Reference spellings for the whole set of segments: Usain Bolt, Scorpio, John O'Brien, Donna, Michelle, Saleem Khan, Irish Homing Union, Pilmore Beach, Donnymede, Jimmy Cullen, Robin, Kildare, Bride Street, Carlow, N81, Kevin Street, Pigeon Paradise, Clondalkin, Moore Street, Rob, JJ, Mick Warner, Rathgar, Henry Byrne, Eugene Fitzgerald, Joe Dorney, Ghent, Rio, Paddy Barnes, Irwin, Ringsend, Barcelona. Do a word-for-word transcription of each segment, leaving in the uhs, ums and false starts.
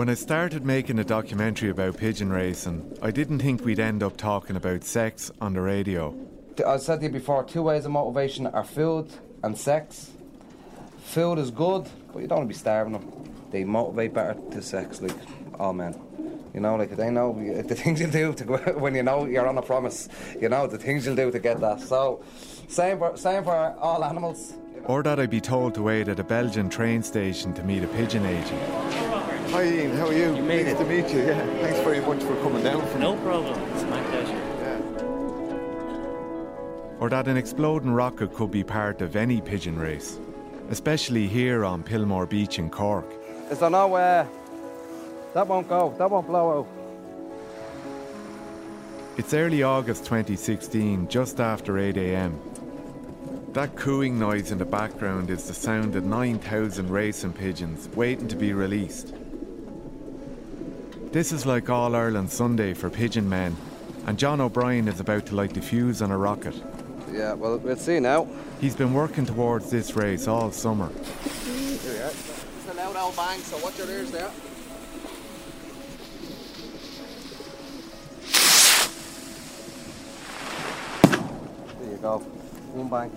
When I started making a documentary about pigeon racing, I didn't think we'd end up talking about sex on the radio. I said to you before, two ways of motivation are food and sex. Food is good, but you don't want to be starving them. They motivate better to sex, like all men. You know, like they know the things you'll do to, when you know you're on a promise. You know the things you'll do to get that. So, same for same for all animals. Or that I'd be told to wait at a Belgian train station to meet a pigeon agent. Hi Ian, how are you? You made nice it. To meet you. Yeah, thanks very much for coming down. From no problem. It's my pleasure. Yeah. Or that an exploding rocket could be part of any pigeon race, especially here on Pilmore Beach in Cork. Is there no uh, that won't go, that won't blow out. It's early August twenty sixteen, just after eight a m. That cooing noise in the background is the sound of nine thousand racing pigeons waiting to be released. This is like All-Ireland Sunday for pigeon men, and John O'Brien is about to light the fuse on a rocket. Yeah, well, we'll see now. He's been working towards this race all summer. Here we are. It's a loud old bang, so watch your ears there. There you go. One bang.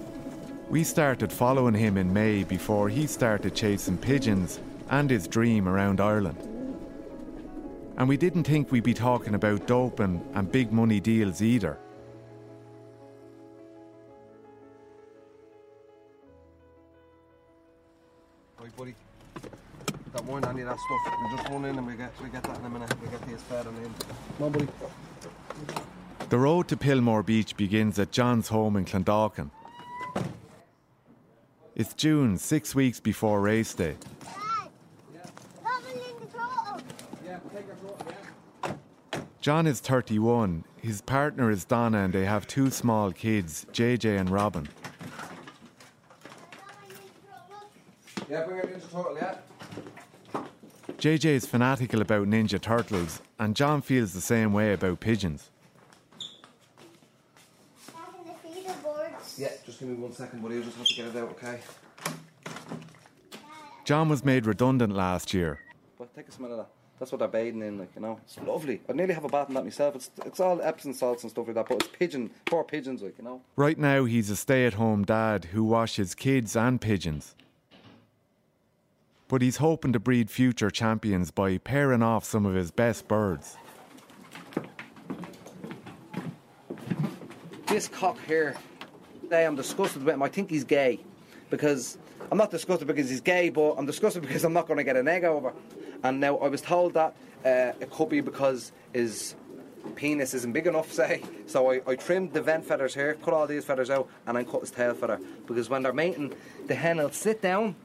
We started following him in May before he started chasing pigeons and his dream around Ireland. And we didn't think we'd be talking about doping and big money deals either. Buddy, that won't any of that stuff. We just run in and we get we get that in a minute. We get these fed on in. Come on, buddy. The road to Pilmore Beach begins at John's home in Clondalkin. It's June, six weeks before race day. Dad, in the throttle. Yeah, take your throttle, yeah. John is thirty-one. His partner is Donna, and they have two small kids, J J and Robin. Yeah, bring a Ninja Turtle, yeah. J J is fanatical about Ninja Turtles, and John feels the same way about pigeons. Can I see the birds? Yeah, just give me one second, buddy. I just have to get it out, okay? John was made redundant last year. Well, take a smell of that. That's what they're bathing in, like, you know. It's lovely. I nearly have a bath in that myself. It's, it's all Epsom salts and stuff like that, but it's pigeon, poor pigeons, like, you know. Right now, he's a stay-at-home dad who washes kids and pigeons. But he's hoping to breed future champions by pairing off some of his best birds. This cock here, today I'm disgusted with him. I think he's gay. Because I'm not disgusted because he's gay, but I'm disgusted because I'm not going to get an egg over. And now I was told that uh, it could be because his penis isn't big enough, say. So I, I trimmed the vent feathers here, cut all these feathers out, and then cut his tail feather. Because when they're mating, the hen will sit down,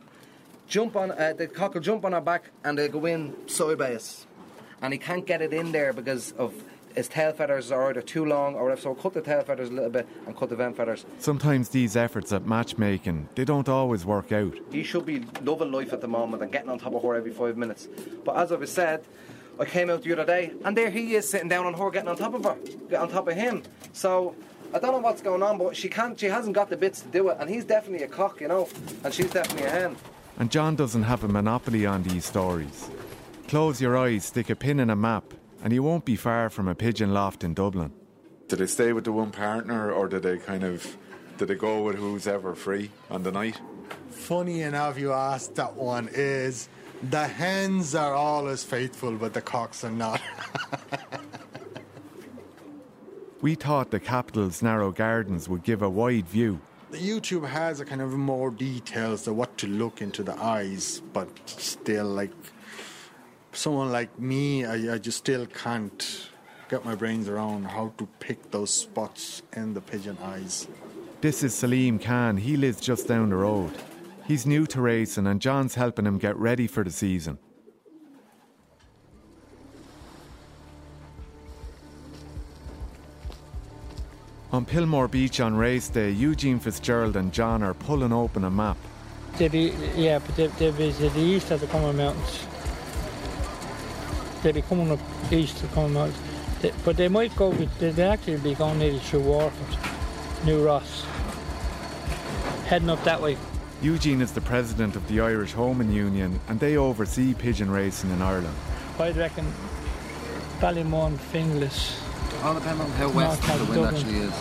jump on, uh, the cock will jump on her back and they'll go in sideways. And he can't get it in there because of his tail feathers are either too long or whatever, so we'll cut the tail feathers a little bit and cut the vent feathers. Sometimes these efforts at matchmaking, they don't always work out. He should be loving life at the moment and getting on top of her every five minutes. But as I was said, I came out the other day and there he is sitting down on her, getting on top of her, getting on top of him. So I don't know what's going on, but she can't, she hasn't got the bits to do it. And he's definitely a cock, you know, and she's definitely a hen. And John doesn't have a monopoly on these stories. Close your eyes, stick a pin in a map, and you won't be far from a pigeon loft in Dublin. Do they stay with the one partner, or do they kind of, do they go with who's ever free on the night? Funny enough you asked that one is, the hens are always faithful, but the cocks are not. We thought the capital's narrow gardens would give a wide view. YouTube has a kind of more details of what to look into the eyes, but still, like, someone like me, I, I just still can't get my brains around how to pick those spots in the pigeon eyes. This is Saleem Khan. He lives just down the road. He's new to racing, and John's helping him get ready for the season. On Pilmore Beach on race day, Eugene Fitzgerald and John are pulling open a map. They'll be, yeah, but they'll, they'll be to the east of the Common Mountains. They'll be coming up east of the Common Mountains. They, but they might go, with, they'll actually be going nearly through Waterford, New Ross, heading up that way. Eugene is the president of the Irish Homing Union and they oversee pigeon racing in Ireland. I'd reckon Ballymun, Finglas. All depends on how west the wind Dublin. Actually is.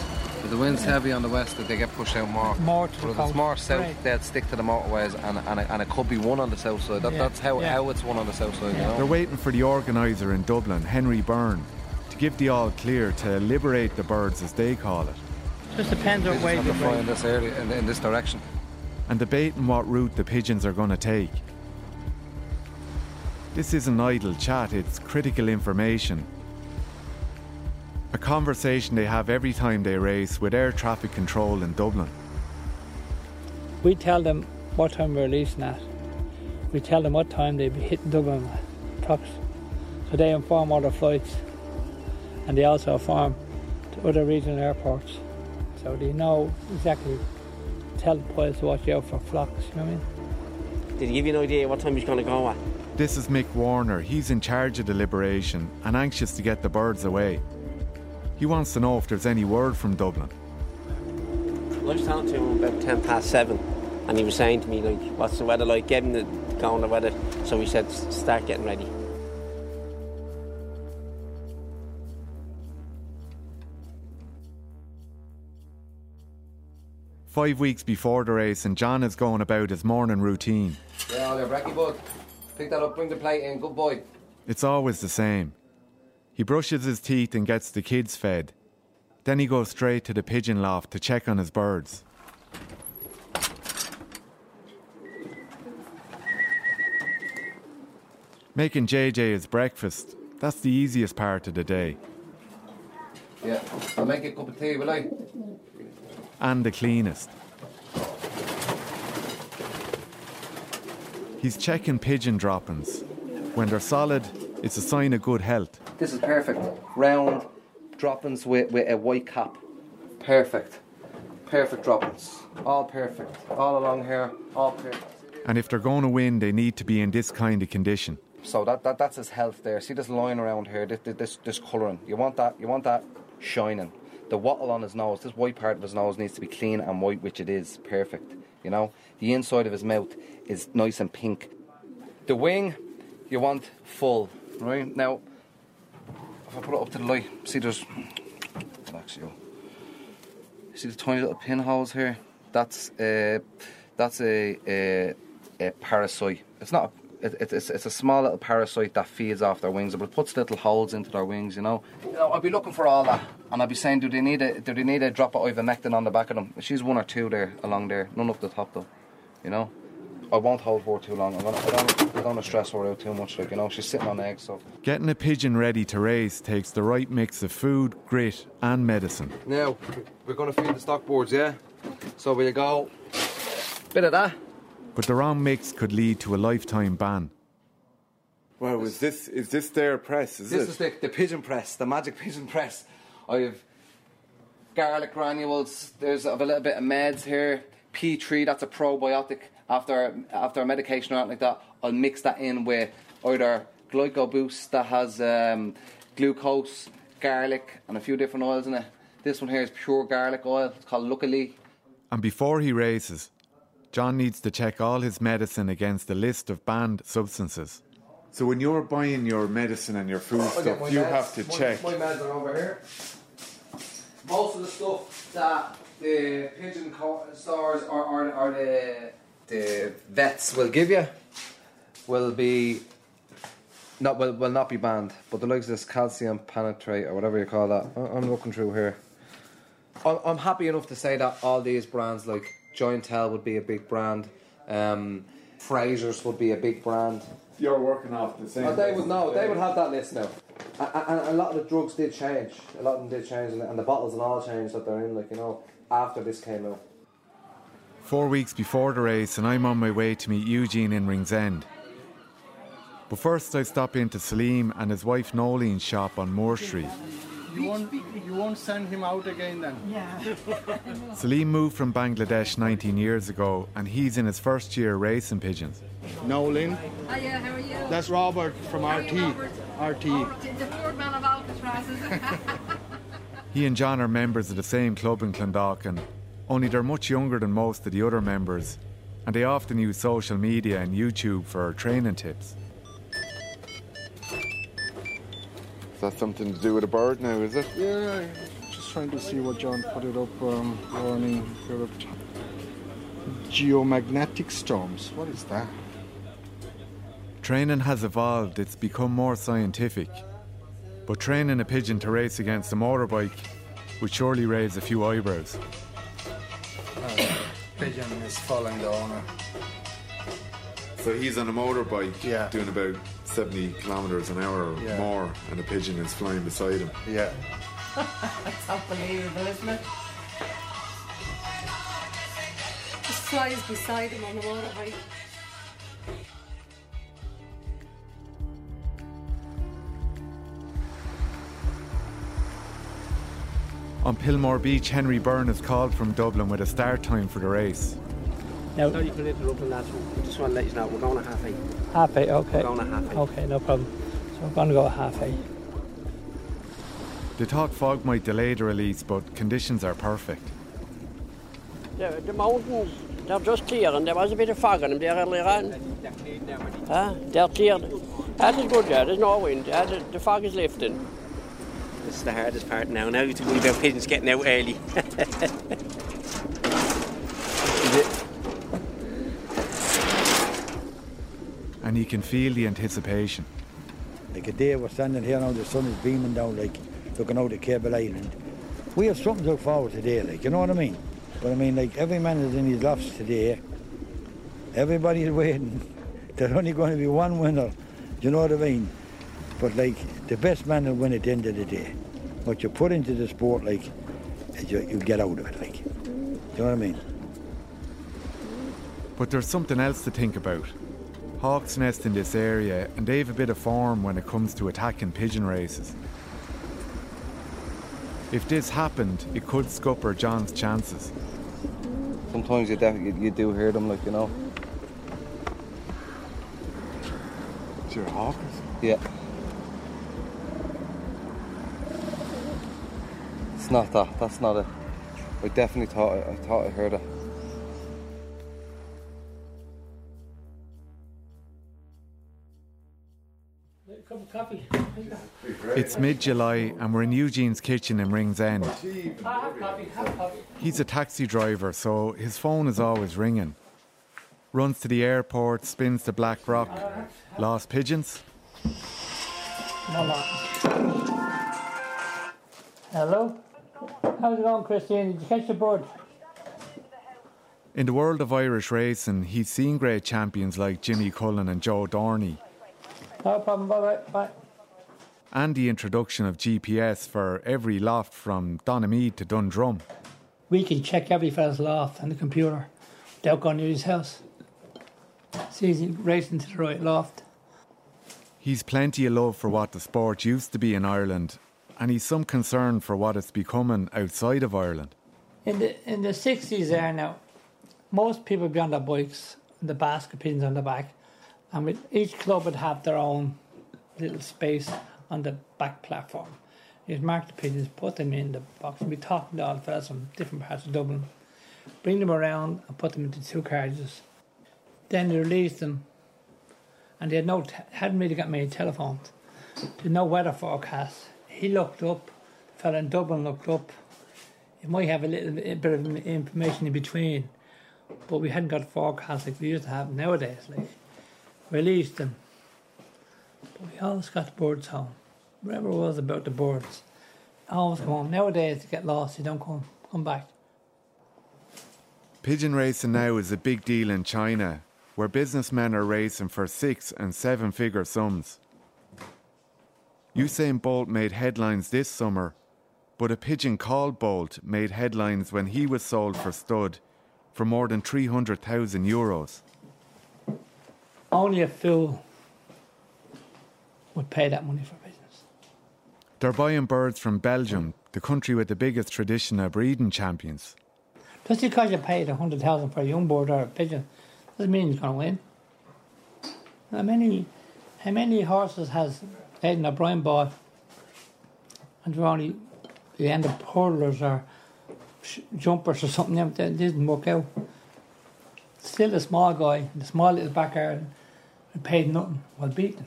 If the wind's yeah. heavy on the west, they get pushed out more. more but if it's more south, right. they'd stick to the motorways, and, and, and it could be one on the south side. That, yeah. That's how, yeah. how it's one on the south side. Yeah. You know? They're waiting for the organiser in Dublin, Henry Byrne, to give the all clear to liberate the birds, as they call it. It just depends on where they fly in this area, in, in this direction. And debating what route the pigeons are going to take. This isn't idle chat, it's critical information. A conversation they have every time they race with air traffic control in Dublin. We tell them what time we're releasing at. We tell them what time they'll be hitting Dublin tops. So they inform all the flights, and they also inform to other regional airports. So they know exactly, tell the pilots to watch out for flocks, you know what I mean? Did he give you an idea what time he's going to go at? This is Mick Warner. He's in charge of the liberation and anxious to get the birds away. He wants to know if there's any word from Dublin. I was talking to him about ten past seven, and he was saying to me, like, what's the weather like? Get him the go on the weather. So he said, start getting ready. Five weeks before the race, and John is going about his morning routine. Yeah, all your brekkie bud. Pick that up, bring the plate in, good boy. It's always the same. He brushes his teeth and gets the kids fed. Then he goes straight to the pigeon loft to check on his birds. Making J J his breakfast, that's the easiest part of the day. Yeah, I'll make a cup of tea, will I? And the cleanest. He's checking pigeon droppings. When they're solid, it's a sign of good health. This is perfect. Round droppings with, with a white cap. Perfect. Perfect droppings. All perfect. All along here, all perfect. And if they're going to win, they need to be in this kind of condition. So that, that that's his health there. See this line around here, this, this, this colouring. You want that, you want that shining. The wattle on his nose, this white part of his nose needs to be clean and white, which it is. Perfect. You know, the inside of his mouth is nice and pink. The wing, you want full, right? Now, if I put it up to the light, see there's... Actually, see the tiny little pinholes here? That's a, that's a, a, a parasite. It's not... A, it, it's, it's a small little parasite that feeds off their wings, but it puts little holes into their wings, you know. You know, I'd be looking for all that, and I'd be saying, do they need a, do they need a drop of ivermectin on the back of them? She's one or two there, along there. None up the top, though, you know. I won't hold her too long. I don't, I don't, I don't stress her out too much, like, you know, she's sitting on eggs, so... Getting a pigeon ready to race takes the right mix of food, grit and medicine. Now, we're going to feed the stock boards, yeah? So we'll go... Bit of that. But the wrong mix could lead to a lifetime ban. Well, is this, is this their press, is this it? This is the, the pigeon press, the magic pigeon press. I have garlic granules, there's a little bit of meds here, P three, that's a probiotic. After after a medication or anything like that, I'll mix that in with either Glycoboost that has um, glucose, garlic and a few different oils in it. This one here is pure garlic oil, it's called Luckily. And before he races, John needs to check all his medicine against a list of banned substances. So when you're buying your medicine and your food okay, stuff, you meds, have to my, check... My meds are over here. Most of the stuff that the pigeon stores or, or, or the, the vets will give you will be... Not, will, will not be banned, but the likes of this calcium panitrate or whatever you call that, I'm looking through here. I'm, I'm happy enough to say that all these brands like... Jointel would be a big brand. Um, Fraser's would be a big brand. You're working off the same. Oh, they would know. They would have that list now. And, and, and a lot of the drugs did change. A lot of them did change, and the bottles and all changed that they're in. Like you know, after this came out. Four weeks before the race, and I'm on my way to meet Eugene in Ringsend. But first, I stop into Saleem and his wife Nolene's shop on Moore Street. You won't, you won't send him out again then? Yeah. Saleem moved from Bangladesh nineteen years ago and he's in his first year racing pigeons. Nolene. Hi, yeah, how are you? That's Robert from how R T. R T. Oh, the board man of Alcatraz, is it? He and John are members of the same club in Clondalkin, only they're much younger than most of the other members and they often use social media and YouTube for training tips. Is that something to do with a bird now, is it? Yeah, just trying to see what John put it up um, warning Europe. Geomagnetic storms, what is that? Training has evolved, it's become more scientific. But training a pigeon to race against a motorbike would surely raise a few eyebrows. Uh, pigeon is following the owner. So he's on a motorbike, yeah, doing about seventy kilometres an hour or yeah. more, and a pigeon is flying beside him. Yeah. That's unbelievable, isn't it? Just flies beside him on the motorbike. On Pilmore Beach, Henry Byrne is called from Dublin with a start time for the race. No. So you can interrupt on that one. I just want to let you know, we're going to half eight. Half eight, okay. We're going to half eight. Okay, no problem. So we're going to go at half eight. They thought fog might delay the release, but conditions are perfect. The, the mountains, they're just clear, and there was a bit of fog on them there earlier on. Huh? They're clear. That is good, yeah. There's no wind. The, the fog is lifting. This is the hardest part now. Now you have to worry about pigeons getting out early. And you can feel the anticipation. Like a day we're standing here now, the sun is beaming down, like looking out at Cable Island. We have something to look forward to today, like, you know what I mean? But I mean, like, every man is in his lofts today. Everybody's waiting. There's only going to be one winner. You know what I mean? But, like, the best man will win at the end of the day. What you put into the sport, like, you, you get out of it, like. Do you know what I mean? But there's something else to think about. Hawks nest in this area, and they've a bit of form when it comes to attacking pigeon races. If this happened, it could scupper John's chances. Sometimes you, definitely, you do hear them, like, you know. It's your hawks? Yeah. It's not that, that's not it. I definitely thought I, I thought I heard it. Cup of coffee. It's mid-July and we're in Eugene's kitchen in Ringsend. He's a taxi driver, so his phone is always ringing. Runs to the airport, spins to Black Rock. Lost pigeons? Hello? How's it going, Christine? Did you catch the bird? In the world of Irish racing, he's seen great champions like Jimmy Cullen and Joe Dorney. No problem, bye bye. And the introduction of G P S for every loft from Donnymede to Dundrum. We can check every fella's loft on the computer without going near his house. It's easy racing to the right loft. He's plenty of love for what the sport used to be in Ireland, and he's some concern for what it's becoming outside of Ireland. In the in the sixties there now, most people would be on their bikes, the basket pins on the back, and with each club would have their own little space on the back platform. You'd mark the pigeons, put them in the box, and be talking to all the fellas from different parts of Dublin, bring them around and put them into two carriages. Then they released them, and they had no, hadn't really got many telephones. There's no weather forecast. He looked up, the fella in Dublin looked up. It might have a little bit of information in between, but we hadn't got forecasts like we used to have nowadays. Like, released them. But we always got the birds home. Whatever it was about the birds, always come home. Nowadays, they get lost, they don't come, come back. Pigeon racing now is a big deal in China, where businessmen are racing for six and seven figure sums. Usain Bolt made headlines this summer, but a pigeon called Bolt made headlines when he was sold for stud for more than three hundred thousand euros. Only a fool would pay that money for pigeons. They're buying birds from Belgium, the country with the biggest tradition of breeding champions. Just because you paid one hundred thousand for a young bird or a pigeon doesn't mean you're going to win. How many, how many horses has Aidan O'Brien bought? And they're only the end of hurdlers or sh- jumpers or something, that didn't work out. Still a small guy, in the small little backyard, and paid nothing while beaten.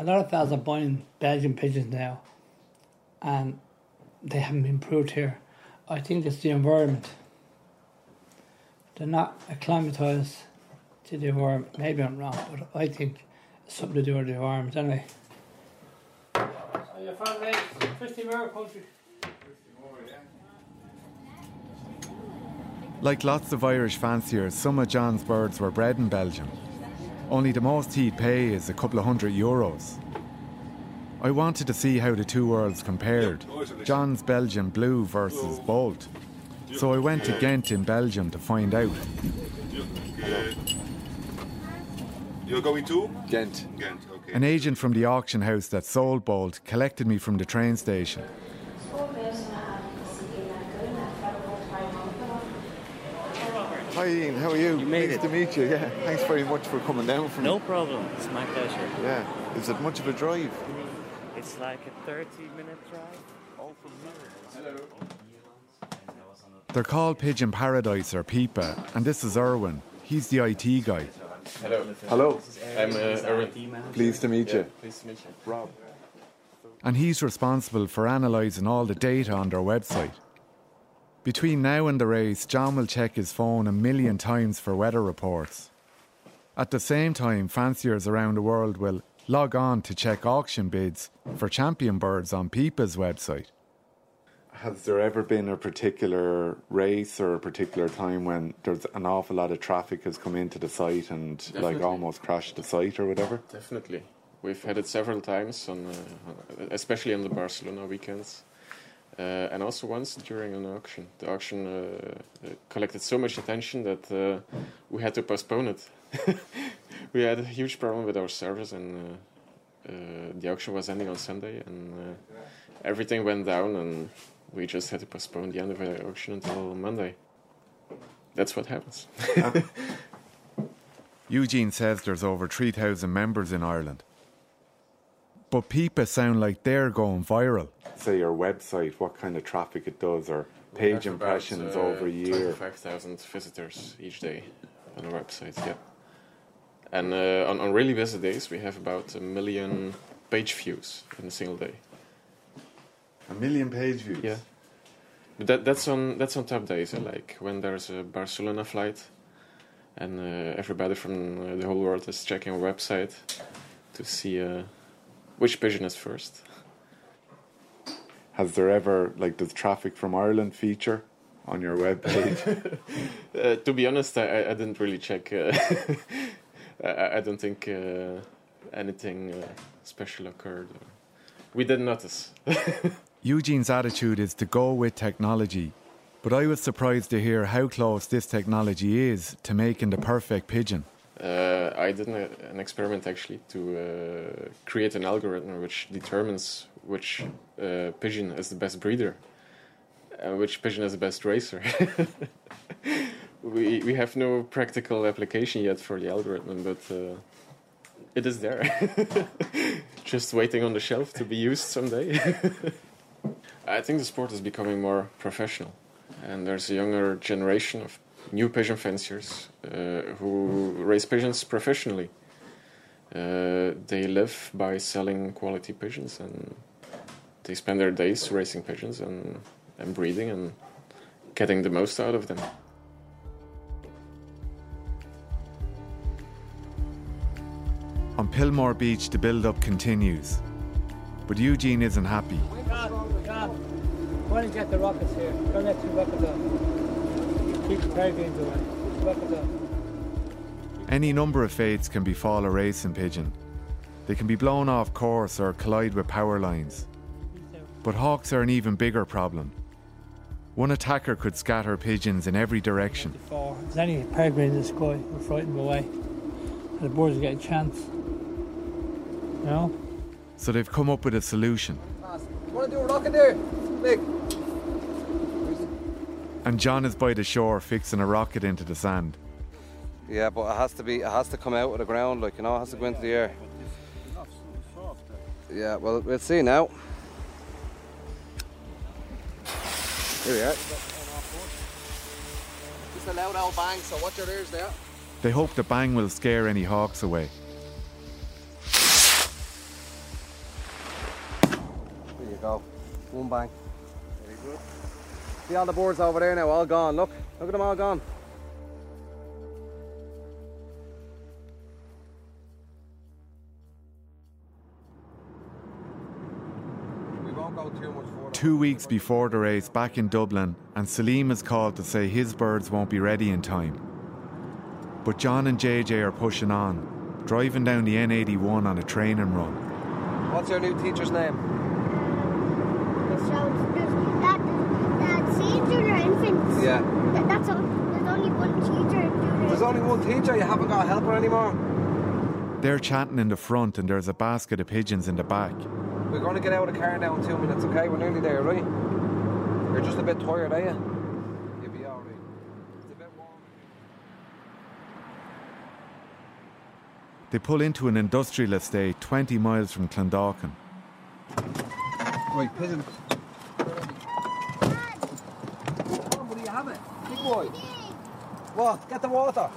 a lot of fellas are buying Belgian pigeons now, and they haven't been proved here. I think it's the environment. They're not acclimatised to the environment. Maybe I'm wrong, but I think it's something to do with the environment anyway. Are you from the fifty-mile country? Like lots of Irish fanciers, some of John's birds were bred in Belgium. Only the most he'd pay is a couple of hundred euros. I wanted to see how the two worlds compared, John's Belgian Blue versus Bolt. So I went to Ghent in Belgium to find out. You're going to? Ghent. Ghent, okay. An agent from the auction house that sold Bolt collected me from the train station. Hi Ian, how are you? You made it. Nice to meet you, yeah. Thanks very much for coming down from... No problem, it's my pleasure. Yeah. Is it much of a drive? It's like a thirty minute drive. All from here. Hello. They're called Pigeon Paradise or PIPA, and this is Irwin. He's the I T guy. Hello. Hello. I'm uh, Irwin. Pleased to meet you. Yeah, pleased to meet you. Rob. And he's responsible for analysing all the data on their website. Between now and the race, John will check his phone a million times for weather reports. At the same time, fanciers around the world will log on to check auction bids for champion birds on PIPA's website. Has there ever been a particular race or a particular time when there's an awful lot of traffic has come into the site and Definitely. like almost crashed the site or whatever? Definitely. We've had it several times, on, uh, especially on the Barcelona weekends. Uh, and also once during an auction. The auction uh, uh, collected so much attention that uh, we had to postpone it. We had a huge problem with our servers, and uh, uh, the auction was ending on Sunday, and uh, everything went down, and we just had to postpone the end of the auction until Monday. That's what happens. Eugene says there's over three thousand members in Ireland. But PIPA sound like they're going viral. Say your website, what kind of traffic it does, or page impressions about, uh, over a year. twenty-five thousand visitors each day on our website, yeah. And uh, on, on really busy days, we have about a million page views in a single day. A million page views? Yeah. But that, that's, on, that's on top days, uh, like when there's a Barcelona flight and uh, everybody from uh, the whole world is checking our website to see... Uh, Which pigeon is first? Has there ever, like, does traffic from Ireland feature on your webpage? uh, to be honest, I, I didn't really check. Uh, I, I don't think uh, anything uh, special occurred. We didn't notice. Eugene's attitude is to go with technology, but I was surprised to hear how close this technology is to making the perfect pigeon. Uh, I did an, an experiment actually to uh, create an algorithm which determines which uh, pigeon is the best breeder and which pigeon is the best racer. we we have no practical application yet for the algorithm, but uh, it is there. Just waiting on the shelf to be used someday. I think the sport is becoming more professional, and there's a younger generation of new pigeon fanciers uh, who raise pigeons professionally. Uh, they live by selling quality pigeons, and they spend their days racing pigeons and, and breeding and getting the most out of them. On Pilmore Beach, the build-up continues, but Eugene isn't happy. John, John, why don't you get the rockets here? Don't let your rockets up. Any number of fates can befall a racing pigeon. They can be blown off course or collide with power lines. But hawks are an even bigger problem. One attacker could scatter pigeons in every direction. If any peregrines in the sky, we're frightened away. The birds get a chance. You know? So they've come up with a solution. You want to do a rocket there? Nick. And John is by the shore fixing a rocket into the sand. Yeah, but it has to be, it has to come out of the ground, like, you know, it has to go into the air. Yeah, well, we'll see now. Here we are. Just a loud old bang, so watch your ears there. They hope the bang will scare any hawks away. go. One bang. Very good. See all the boards over there now, all gone. Look, look at them all gone. Two weeks before the race, back in Dublin, and Saleem is called to say his birds won't be ready in time. But John and J J are pushing on, driving down the N eighty-one on a training run. What's your new teacher's name? Michelle. That, that's senior infants. Yeah. That, that's all. There's only one teacher. There's only one teacher? You haven't got a helper anymore? They're chatting in the front and there's a basket of pigeons in the back. We're going to get out of the car now in two minutes, okay? We're nearly there, right? You're just a bit tired, are you? You'll be all right. It's a bit warm. They pull into an industrial estate twenty miles from Clondalkin. Right, pigeons. Come on, what do you have it? Big boy. What? Get the water.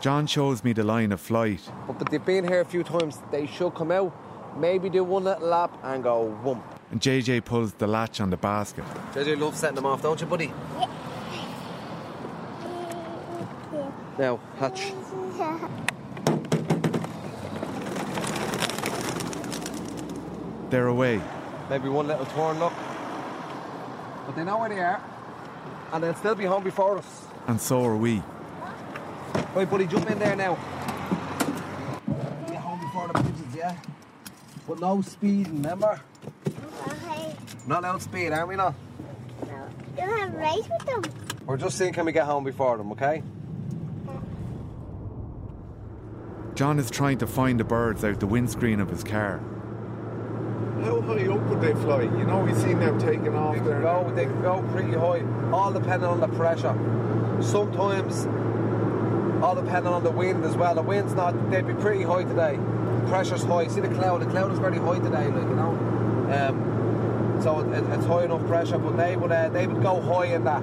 John shows me the line of flight. But, but they've been here a few times. They should come out. Maybe do one little lap and go whoomp. And J J pulls the latch on the basket. J J loves setting them off, don't you, buddy? Yeah. Now, hatch. Yeah. They're away. Maybe one little torn look. But they know where they are. And they'll still be home before us. And so are we. Right, buddy, jump in there now. Get home before the pigeons, yeah? But no speeding, remember? Okay. Not out speed, are we not? No. You'll have a race with them. We're just seeing can we get home before them, okay? Yeah. John is trying to find the birds out the windscreen of his car. How high up would they fly? You know, we've seen them taking off. They can, there go, they can go pretty high, all depending on the pressure. Sometimes, all depending on the wind as well. The wind's not, they'd be pretty high today. Pressure's high. See the cloud. The cloud is very high today, like you know. Um, so it, it, it's high enough pressure, but they would uh, they would go high in that.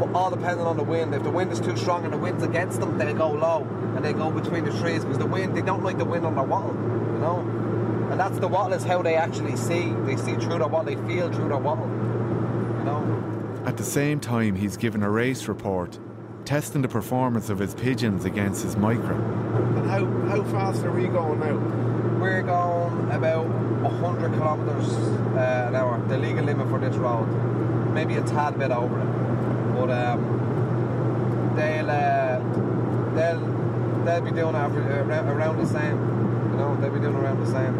But all depending on the wind. If the wind is too strong and the wind's against them, they go low and they go between the trees because the wind. They don't like the wind on their wattle, you know. And that's the wattle is how they actually see. They see through their wattle. They feel through their wattle, you know. At the same time, he's given a race report, testing the performance of his pigeons against his micro. And how, how fast are we going now? We're going about one hundred kilometres uh, an hour, the legal limit for this road. Maybe a tad bit over it. But um, they'll, uh, they'll, they'll be doing around the same. You know, they'll be doing around the same.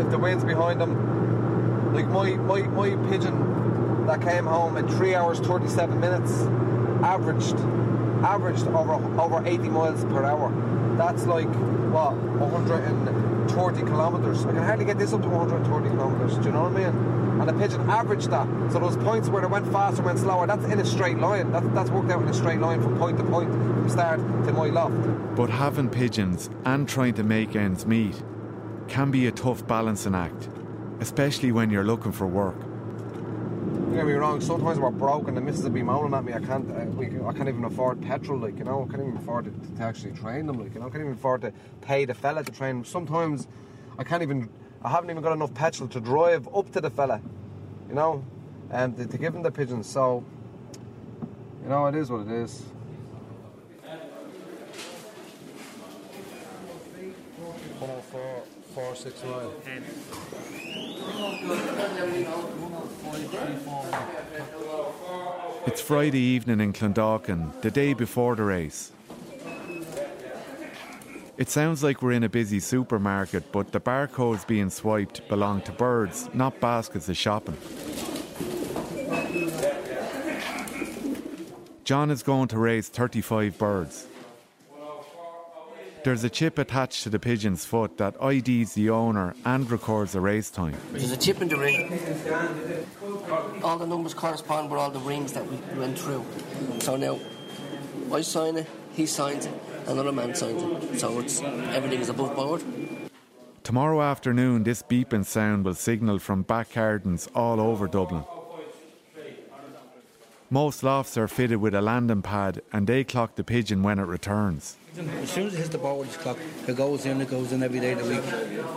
If the wind's behind them, like my, my, my pigeon that came home in three hours, thirty-seven minutes, averaged averaged over over eighty miles per hour. That's like what, one hundred thirty kilometres. I can hardly get this up to one hundred thirty kilometres, do you know what I mean? And the pigeon averaged that, so those points where they went faster, went slower, that's in a straight line. That's, that's worked out in a straight line from point to point, from start to my loft. But having pigeons and trying to make ends meet can be a tough balancing act, especially when you're looking for work. Don't get me wrong, sometimes we're broke and the missus will be moaning at me. I can't I, we, I can't even afford petrol, like, you know. I can't even afford to, to actually train them, like, you know. I can't even afford to pay the fella to train them. Sometimes I can't even, I haven't even got enough petrol to drive up to the fella, you know, and um, to, to give him the pigeons. So, you know, it is what it is. It's Friday evening in Clondalkin, the day before the race. It sounds like we're in a busy supermarket, but the barcodes being swiped belong to birds, not baskets of shopping. John is going to raise thirty-five birds. There's a chip attached to the pigeon's foot that I Ds the owner and records the race time. There's a chip in the ring. All the numbers correspond with all the rings that we went through. So now, I sign it, he signs it, another man signs it. So it's, everything is above board. Tomorrow afternoon, this beeping sound will signal from back gardens all over Dublin. Most lofts are fitted with a landing pad and they clock the pigeon when it returns. As soon as it hits the ball with his clock, it goes in, it goes in every day of the week.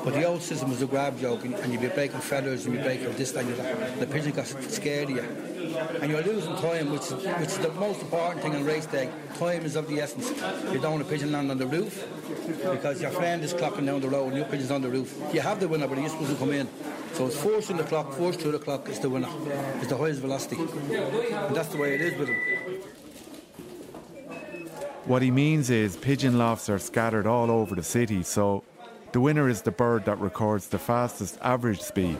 But the old system was a grab joke, and you'd be breaking feathers, and you'd be breaking this, and you'd like, and the pigeon got scared of you. And you're losing time, which is, which is the most important thing on race day. Time is of the essence. You don't want a pigeon land on the roof, because your friend is clocking down the road, and your pigeon's on the roof. You have the winner, but he's supposed to come in. So it's force in the clock, force through the clock is the winner. It's the highest velocity. And that's the way it is with him. What he means is pigeon lofts are scattered all over the city, so the winner is the bird that records the fastest average speed.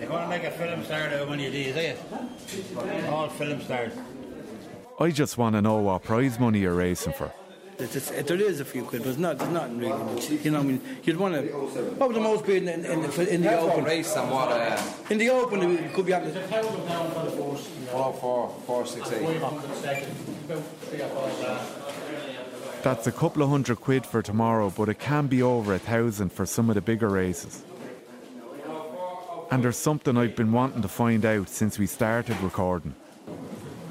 You want to make a film star out of one of these, eh? All film stars. I just want to know what prize money you're racing for. It's, it's, it, there is a few quid, but it's not, there's nothing really much. You know, I mean, you'd want to. What would the most be in, in, in, the, in the open race? And what? Uh, in the open, it could be up to four, four, four, six, eight. That's a couple of hundred quid for tomorrow, but it can be over a thousand for some of the bigger races. And there's something I've been wanting to find out since we started recording.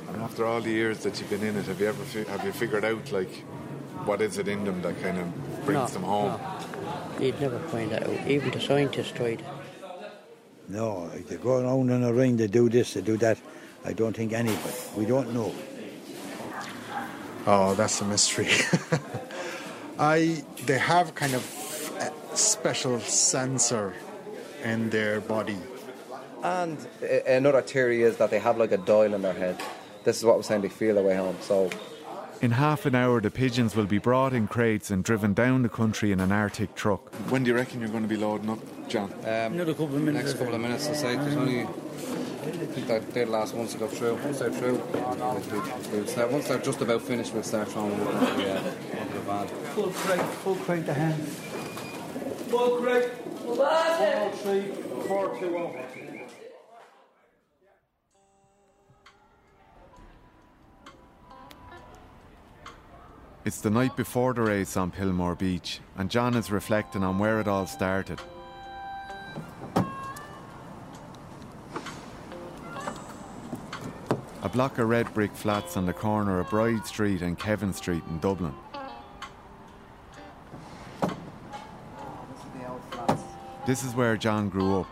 And after all the years that you've been in it, have you ever fi- have you figured out like what is it in them that kind of brings no, them home? No. You'd never find that out. Even the scientists tried. No, they go around in a ring, they do this, they do that. I don't think anybody. We don't know. Oh, that's a mystery. I, they have kind of a special sensor in their body. And another theory is that they have like a dial in their head. This is what we're saying they feel their way home. So, in half an hour, the pigeons will be brought in crates and driven down the country in an Arctic truck. When do you reckon you're going to be loading up, John? Um, Another couple of minutes. Next couple of minutes, I say. There's only... I think they're the last ones to go through. Once they're through, oh, no, we'll start. Once they're just about finished, we'll start throwing them onto the, uh, the van. Full crate, full crate to hand. Full crate. One, three, four, two, one. It's the night before the race on Pilmore Beach, and John is reflecting on where it all started. A block of red brick flats on the corner of Bride Street and Kevin Street in Dublin. This is where John grew up.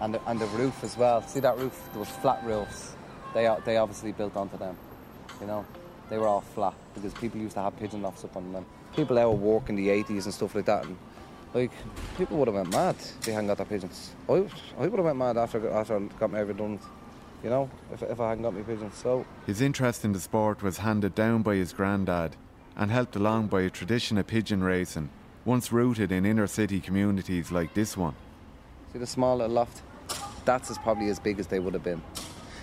And the, and the roof as well. See that roof? There was flat roofs. They they obviously built onto them. You know, they were all flat because people used to have pigeon lofts up on them. People that were walking in the eighties and stuff like that. And, like, people would have went mad if they hadn't got their pigeons. I, I would have went mad after, after I got my redundant, you know, if, if I hadn't got my pigeons. So his interest in the sport was handed down by his granddad and helped along by a tradition of pigeon racing, once rooted in inner-city communities like this one. See the small little loft? That's as probably as big as they would have been.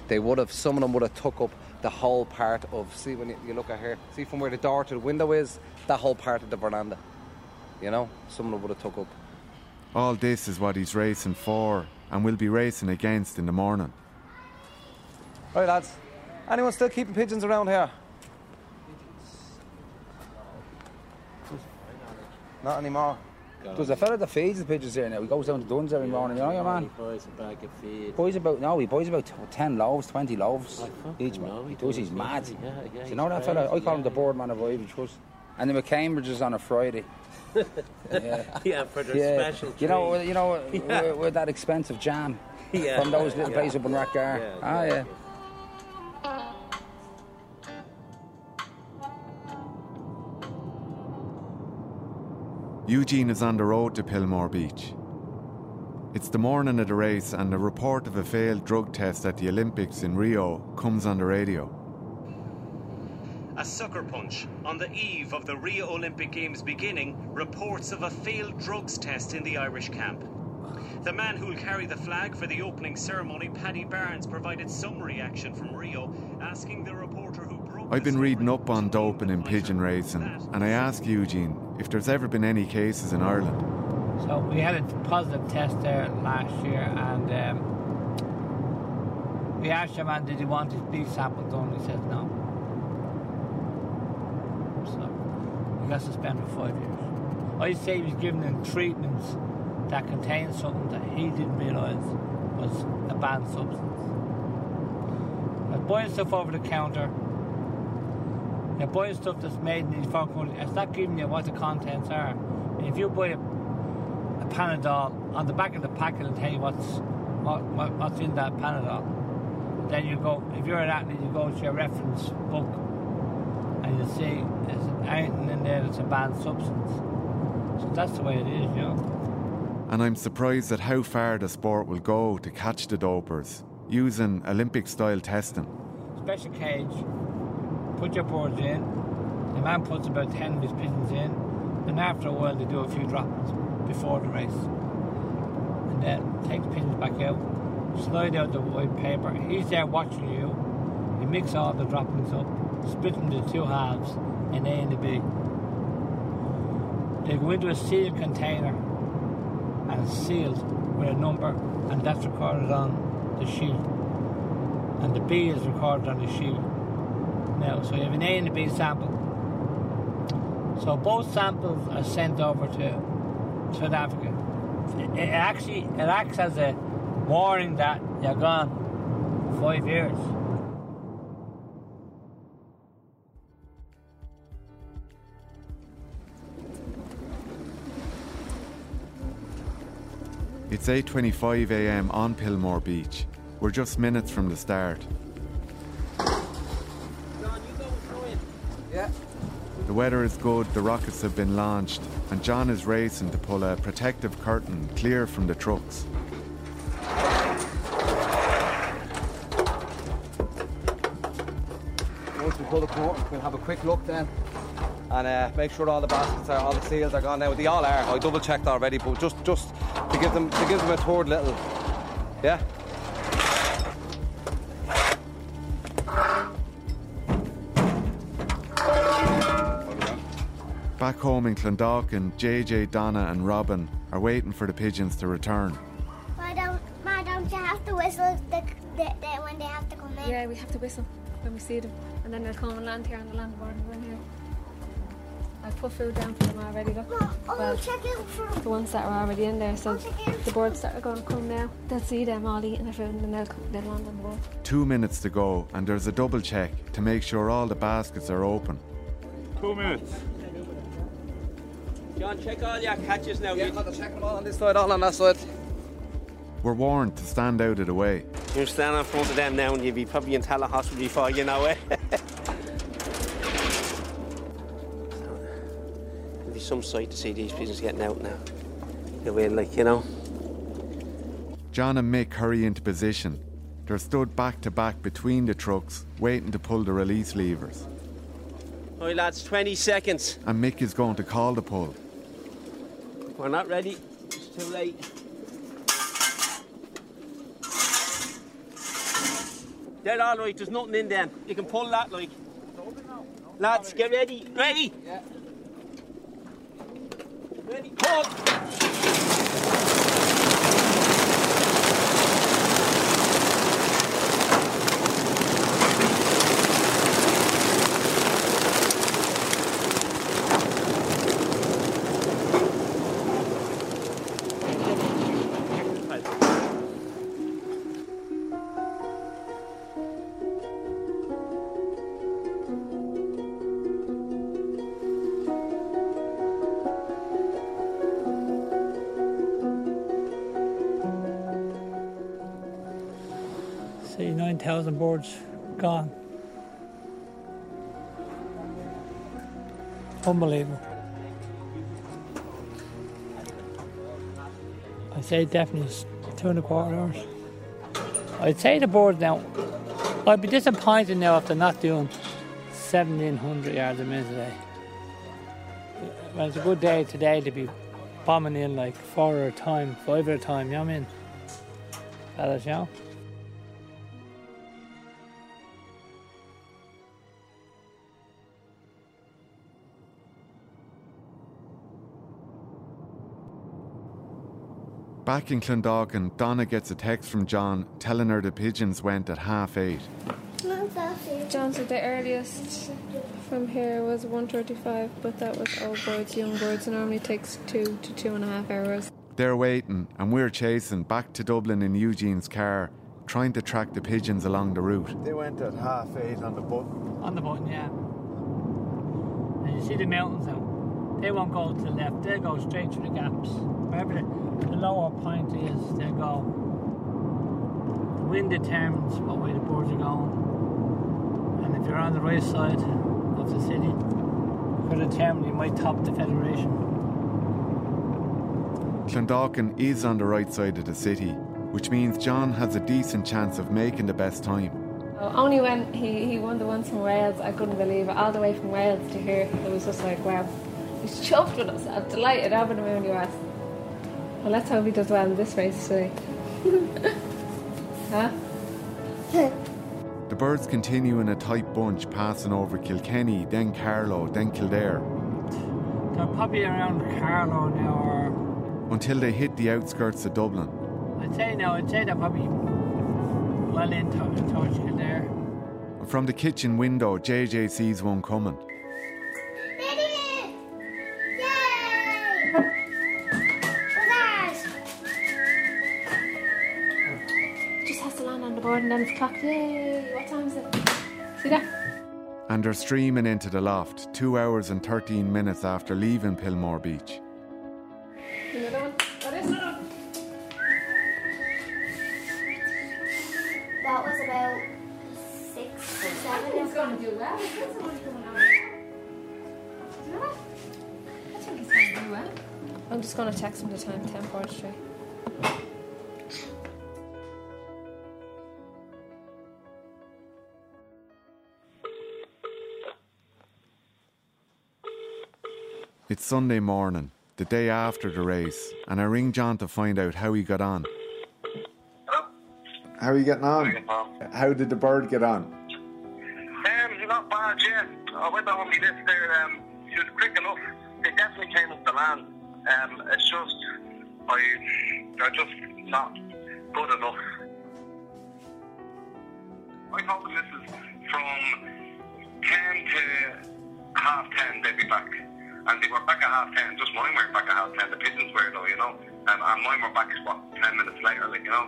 They would have, some of them would have took up the whole part of, see when you, you look at here, see from where the door to the window is, that whole part of the veranda. You know, someone would have took up. All this is what he's racing for and will be racing against in the morning. Right, lads. Anyone still keeping pigeons around here? Not anymore. There's a fella that feeds the pigeons here now. He goes down to Dunn's every morning, you know, your man? He buys a bag of feed. Boys about, no, he buys about ten loaves, twenty loaves. Oh, each man. He does, he's mad. Yeah, yeah, Do you know that fella? I call yeah. him the boardman of Irish Trust. And they were Cambridges on a Friday. yeah. yeah, for their yeah. special treat. You know, you know, yeah. with, with that expensive jam yeah. from those little yeah. places up in Rathgar. Yeah. Ah, yeah. Eugene is on the road to Pilmore Beach. It's the morning of the race, and the report of a failed drug test at the Olympics in Rio comes on the radio. A sucker punch on the eve of the Rio Olympic Games beginning reports of a failed drugs test in the Irish camp. The man who'll carry the flag for the opening ceremony, Paddy Barnes, provided some reaction from Rio, asking the reporter who broke... I've been reading up on doping in pigeon racing, and I asked Eugene if there's ever been any cases in Ireland. So we had a positive test there last year, and um, we asked the man, did he want his blood sample done? He said no. He got suspended for five years. I'd say he was given in treatments that contained something that he didn't realise was a banned substance. But buying stuff over the counter They're buying stuff that's made in these foreign countries. It's not giving you what the contents are. If you buy a, a Panadol, on the back of the packet it'll tell you what's what, what, what's in that Panadol. Then you go, if you're an athlete, you go to your reference book and you see there's anything in there that's a banned substance. So that's the way it is, you know. And I'm surprised at how far the sport will go to catch the dopers using Olympic-style testing. Special cage. Put your boards in. The man puts about ten of his pigeons in, and after a while they do a few droppings before the race, and then take the pigeons back out, slide out the white paper. He's there watching you. You mix all the droppings up, split them into two halves, an A and a B. They go into a sealed container, and it's sealed with a number, and that's recorded on the shield, and the B is recorded on the shield. Now, so you have an A and a B sample. So both samples are sent over to South Africa. It, it actually it acts as a warning that you're gone five years. It's eight twenty-five a m on Pilmore Beach. We're just minutes from the start. Yeah. The weather is good, the rockets have been launched, and John is racing to pull a protective curtain clear from the trucks. Once we pull the curtain, we'll have a quick look then, and uh, make sure all the baskets are, all the seals are gone now. They all are. I double checked already, but just just to give them to give them a third little, yeah. Back home in Clondalkin, J J, Donna and Robin are waiting for the pigeons to return. Why don't, why don't you have to whistle the, the, the, when they have to come in? Yeah, we have to whistle when we see them. And then they'll come and land here on the land board and run here. I put food down for them already, look. Well, oh, well, check out for the ones that are already in there, so oh, the birds that are going to come now, they'll see them all eating their food and then they'll, they'll land on the board. Two minutes to go and there's a double check to make sure all the baskets are open. Two minutes. John, check all your catches now. Yeah, I'll check them all on this side, all on that side. We're warned to stand out of the way. You stand in front of them now and you'll be probably in Tallahassee before you know it. It'll be some sight to see these pigeons getting out now. They're in, like, you know. John and Mick hurry into position. They're stood back to back between the trucks, waiting to pull the release levers. All right, lads, twenty seconds. And Mick is going to call the pull. We're not ready. It's too late. They're all right. There's nothing in them. You can pull that, like. Lads, get ready. Ready? Yeah. Ready, pull! Thousand boards gone. Unbelievable. I'd say definitely it's two and a quarter hours. I'd say the boards now, I'd be disappointed now if they're not doing seventeen hundred yards a minute today. Well, it's a good day today to be bombing in like four at a time, five at a time, you know what I mean? Fellas, you know? Back in Clondalkin, Donna gets a text from John telling her the pigeons went at half eight. John said the earliest from here was one thirty-five, but that was old birds, young birds, and normally takes two to two and a half hours. They're waiting, and we're chasing back to Dublin in Eugene's car, trying to track the pigeons along the route. They went at half eight on the button. On the button, yeah. you see the mountains out, they won't go to the left, they'll go straight through the gaps. Wherever the, the lower point is, they'll go. The wind determines what way the birds are going. And if you're on the right side of the city, for the term, you might top the Federation. Clondalkin is on the right side of the city, which means John has a decent chance of making the best time. Only when he, he won the ones from Wales, I couldn't believe it. All the way from Wales to here, it was just like, wow. He's chuffed with us. I'm delighted. Having him in the U S. Well, let's hope he does well in this race today. Huh? The birds continue in a tight bunch, passing over Kilkenny, then Carlow, then Kildare. They're probably around Carlow now, or... until they hit the outskirts of Dublin. I'd say now, I'd say they're probably... well into towards Kildare. From the kitchen window, J J sees one coming. Ready? Yay! It just has to land on the board and then it's clocked. Yay! What time is it? See that? And they're streaming into the loft, two hours and thirteen minutes after leaving Pilmore Beach. Another one. What is it? That was about six or seven. It's going to do well. It's going I think it's going to do well. I'm just going to text him the time, ten Bride Street. It's Sunday morning, the day after the race, and I ring John to find out how he got on. How are you getting on? Getting on? How did the bird get on? Um, not bad, yeah. I went on with my list there. Um, she was quick enough. They definitely came up the land. Um, it's just, I, they're just not good enough. I thought the missus from ten to half ten, they'd be back. And they were back at half ten, just mine were back at half ten. The pigeons were, though, you know. Um, and mine were back, what, ten minutes later, like, you know.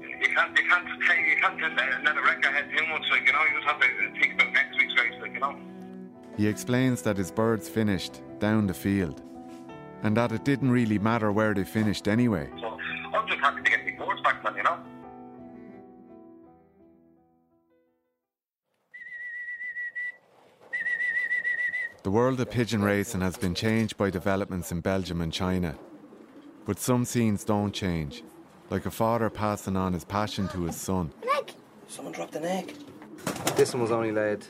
You can't, you can't, take, you can't let, let a record head too much, like, you know, you just have to think about next week's race, like, you know. He explains that his birds finished down the field and that it didn't really matter where they finished anyway. So I'm just happy to get my birds back then, you know. The world of pigeon racing has been changed by developments in Belgium and China, but some scenes don't change. Like a father passing on his passion to his son. An egg! Someone dropped an egg. This one was only laid,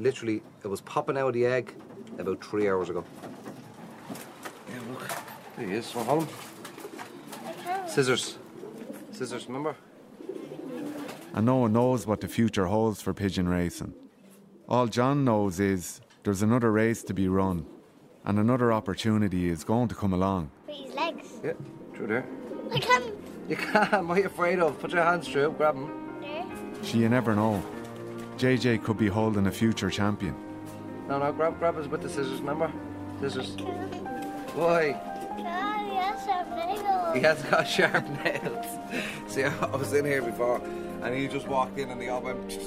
literally, it was popping out of the egg about three hours ago. Yeah, look. There he is. Well, hold him. Scissors. Scissors, remember? And no one knows what the future holds for pigeon racing. All John knows is there's another race to be run and another opportunity is going to come along. With his legs. Yeah, through there. I can't. You can't, what are you afraid of? Put your hands through, grab them. There. She, you never know. J J could be holding a future champion. No, no, grab grab us with the scissors, remember? Scissors. I can't. Why? God, he has sharp nails. He has got sharp nails. See, I was in here before, and he just walked in and they all went...